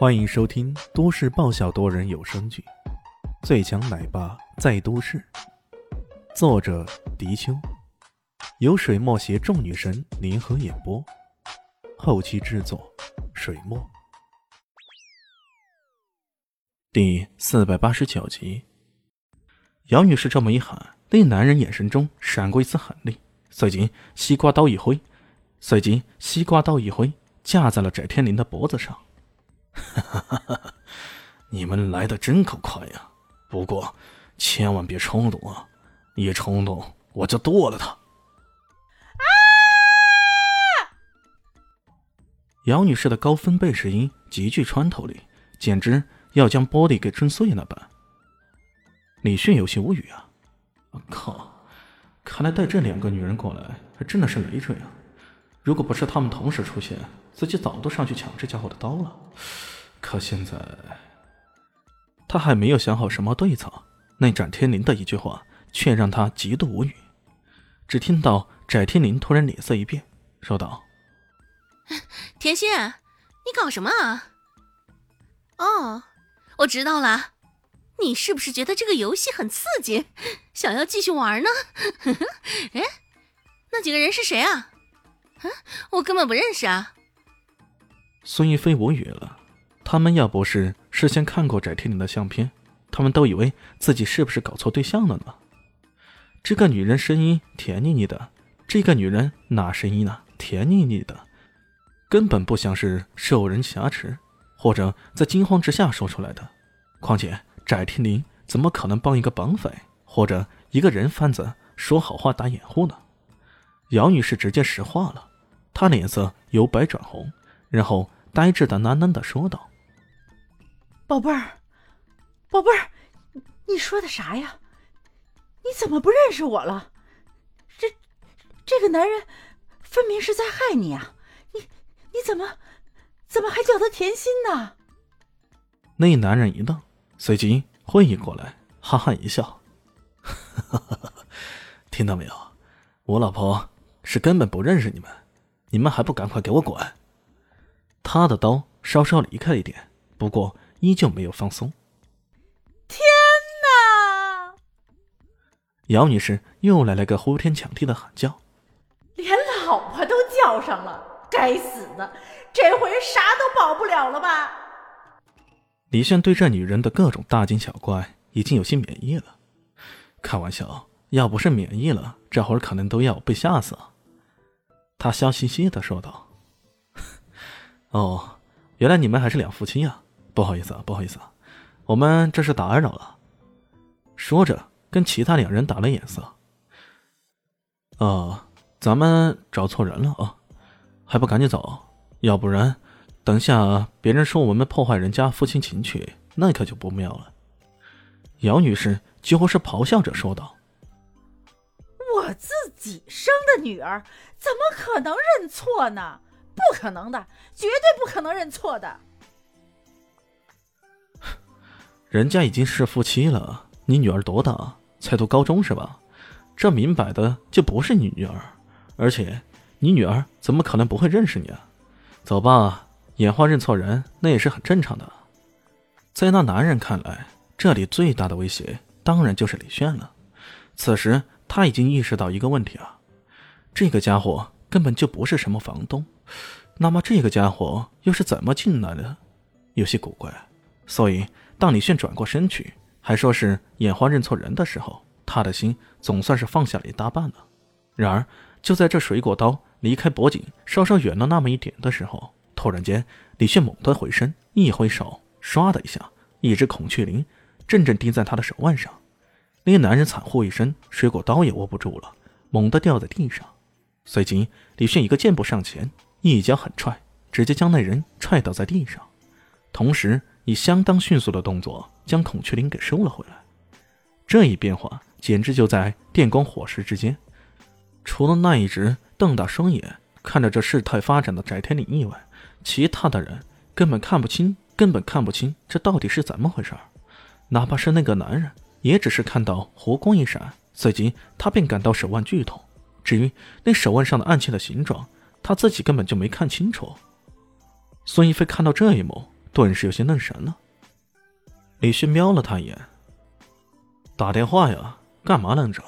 欢迎收听都市爆笑多人有声剧《最强奶爸在都市》，作者迪秋，由水墨携众女神联合演播，后期制作水墨。第489集，姚女士这么一喊，那男人眼神中闪过一丝狠厉，随即西瓜刀一挥，架在了翟天临的脖子上。哈哈哈哈，你们来得真够快呀，不过千万别冲动啊，一冲动我就剁了他。啊！姚女士的高分贝声音极具穿透力，简直要将玻璃给震碎那般。李迅有些无语啊，靠，看来带这两个女人过来还真的是累赘啊，如果不是他们同时出现，自己早都上去抢这家伙的刀了。可现在他还没有想好什么对策，那翟天临的一句话却让他极度无语。只听到翟天临突然脸色一变，说道：甜心，你搞什么啊？哦，我知道了，你是不是觉得这个游戏很刺激，想要继续玩呢？哎，那几个人是谁啊？我根本不认识啊。孙一飞无语了，他们要不是事先看过翟天临的相片，他们都以为自己是不是搞错对象了呢。这个女人声音甜腻腻的，这个女人哪声音呢？甜腻腻的，根本不像是受人挟持或者在惊慌之下说出来的。况且翟天临怎么可能帮一个绑匪或者一个人贩子说好话打掩护呢？姚女士直接石化了，她脸色由白转红，然后呆滞的喃喃的说道：宝贝儿，你说的啥呀？你怎么不认识我了？这个男人分明是在害你啊！你怎么还叫他甜心呢？那男人一愣，随即会意过来，哈哈一笑：听到没有？我老婆是根本不认识你们，你们还不赶快给我滚！他的刀稍稍离开一点，不过依旧没有放松。天哪！姚女士又来了个呼天抢地的喊叫，连老婆都叫上了，该死的，这回啥都保不了了吧？李炫对这女人的各种大惊小怪已经有些免疫了。开玩笑，要不是免疫了，这会儿可能都要被吓死啊。他笑嘻嘻地说道：哦，原来你们还是两夫妻啊，不好意思啊，我们这是打扰了。说着跟其他两人打了眼色。咱们找错人了啊，还不赶紧走，要不然等下别人说我们破坏人家夫妻情趣，那可就不妙了。姚女士几乎是咆哮着说道：我自己生的女儿怎么可能认错呢？不可能的，绝对不可能认错的。人家已经是夫妻了，你女儿多大？才读高中是吧？这明摆的就不是你女儿，而且你女儿怎么可能不会认识你啊？走吧，眼花认错人那也是很正常的。在那男人看来，这里最大的威胁当然就是李炫了。此时他已经意识到一个问题啊，这个家伙根本就不是什么房东，那么这个家伙又是怎么进来的？有些古怪。所以当李炫转过身去，还说是眼花认错人的时候，他的心总算是放下了一大半了。然而就在这水果刀离开脖颈稍稍远了那么一点的时候，突然间李炫猛地回身一挥手，唰的一下，一只孔雀翎阵阵钉在他的手腕上。那男人惨呼一声，水果刀也握不住了，猛地掉在地上。随即李迅一个箭步上前，一脚狠踹，直接将那人踹倒在地上，同时以相当迅速的动作将孔雀翎给收了回来。这一变化简直就在电光火石之间，除了那一直瞪大双眼看着这事态发展的翟天临以外，其他的人根本看不清这到底是怎么回事。哪怕是那个男人也只是看到火光一闪，随即他便感到手腕剧痛。至于那手腕上的暗器的形状，他自己根本就没看清楚。孙一飞看到这一幕，顿时有些愣神了。李迅瞄了他一眼，打电话呀，干嘛愣着？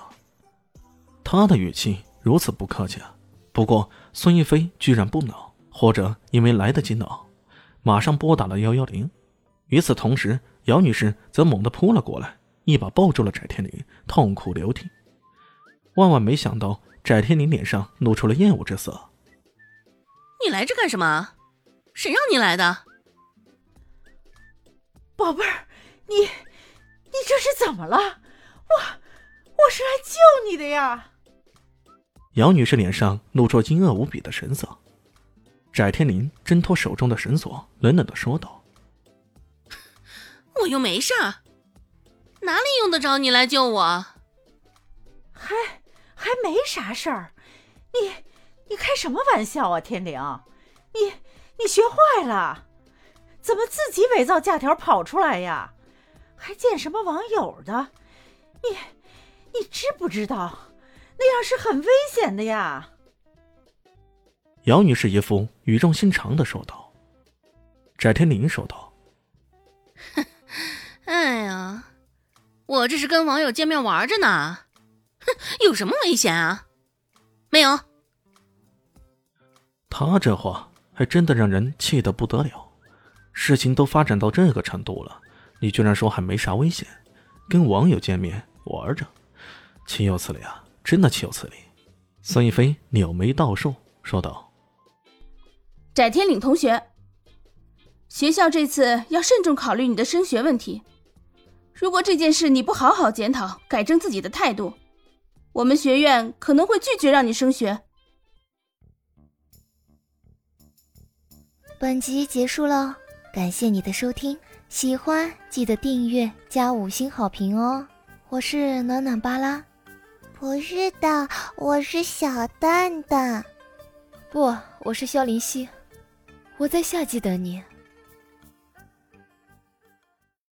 他的语气如此不客气啊。不过孙一飞居然不恼，或者因为来得及恼，马上拨打了110。与此同时，姚女士则猛地扑了过来，一把抱住了翟天临，痛哭流涕。万万没想到，翟天临脸上露出了厌恶之色。你来这干什么？谁让你来的？宝贝儿，你这是怎么了？我是来救你的呀！姚女士脸上露出惊愕无比的神色。翟天临挣脱手中的绳索，冷冷地说道：“我又没事，哪里用得着你来救我？还没啥事儿，你开什么玩笑啊，天灵！你学坏了，怎么自己伪造假条跑出来呀？还见什么网友的？你知不知道？”那样是很危险的呀。姚女士一副语重心长的说道。翟天临说道：哎呀，我这是跟网友见面玩着呢，有什么危险啊？没有。他这话还真的让人气得不得了，事情都发展到这个程度了，你居然说还没啥危险，跟网友见面玩着，岂有此理啊！真的岂有此理！孙一飞柳眉倒竖说道：“翟天临同学，学校这次要慎重考虑你的升学问题。如果这件事你不好好检讨，改正自己的态度，我们学院可能会拒绝让你升学。”本集结束了，感谢你的收听，喜欢记得订阅加5星好评哦！我是暖暖巴拉。不是的，我是小蛋蛋。不，我是萧林希，我在夏季等你。